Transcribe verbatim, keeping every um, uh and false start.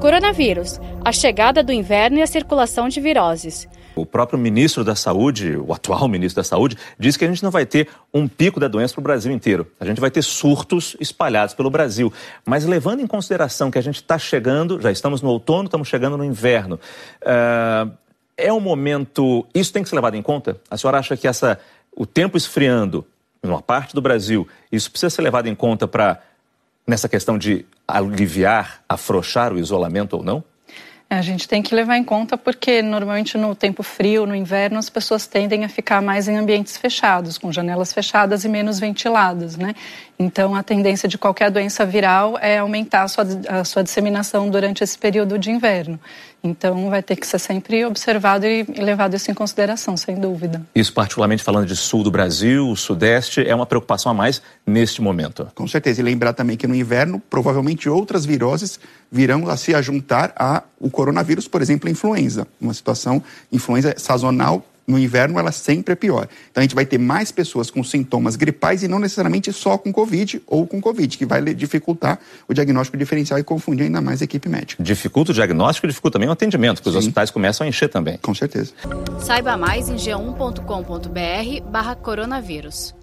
Coronavírus, a chegada do inverno e a circulação de viroses. O próprio ministro da Saúde, o atual ministro da Saúde, diz que a gente não vai ter um pico da doença para o Brasil inteiro. A gente vai ter surtos espalhados pelo Brasil. Mas levando em consideração que a gente está chegando, já estamos no outono, estamos chegando no inverno, é um momento... Isso tem que ser levado em conta? A senhora acha que essa, o tempo esfriando em uma parte do Brasil, isso precisa ser levado em conta para... nessa questão de aliviar, afrouxar o isolamento ou não? A gente tem que levar em conta porque normalmente no tempo frio, no inverno, as pessoas tendem a ficar mais em ambientes fechados, com janelas fechadas e menos ventilados, né? Então, a tendência de qualquer doença viral é aumentar a sua, a sua disseminação durante esse período de inverno. Então, vai ter que ser sempre observado e levado isso em consideração, sem dúvida. Isso, particularmente falando de sul do Brasil, sudeste, é uma preocupação a mais neste momento. Com certeza. E lembrar também que no inverno, provavelmente outras viroses virão a se ajuntar ao coronavírus, por exemplo, a influenza. Uma situação, influenza sazonal, no inverno ela sempre é pior. Então a gente vai ter mais pessoas com sintomas gripais e não necessariamente só com Covid ou com Covid, que vai dificultar o diagnóstico diferencial e confundir ainda mais a equipe médica. Dificulta o diagnóstico e dificulta também o atendimento, porque Sim. Os hospitais começam a encher também. Com certeza. Saiba mais em g um ponto com ponto br barra coronavírus.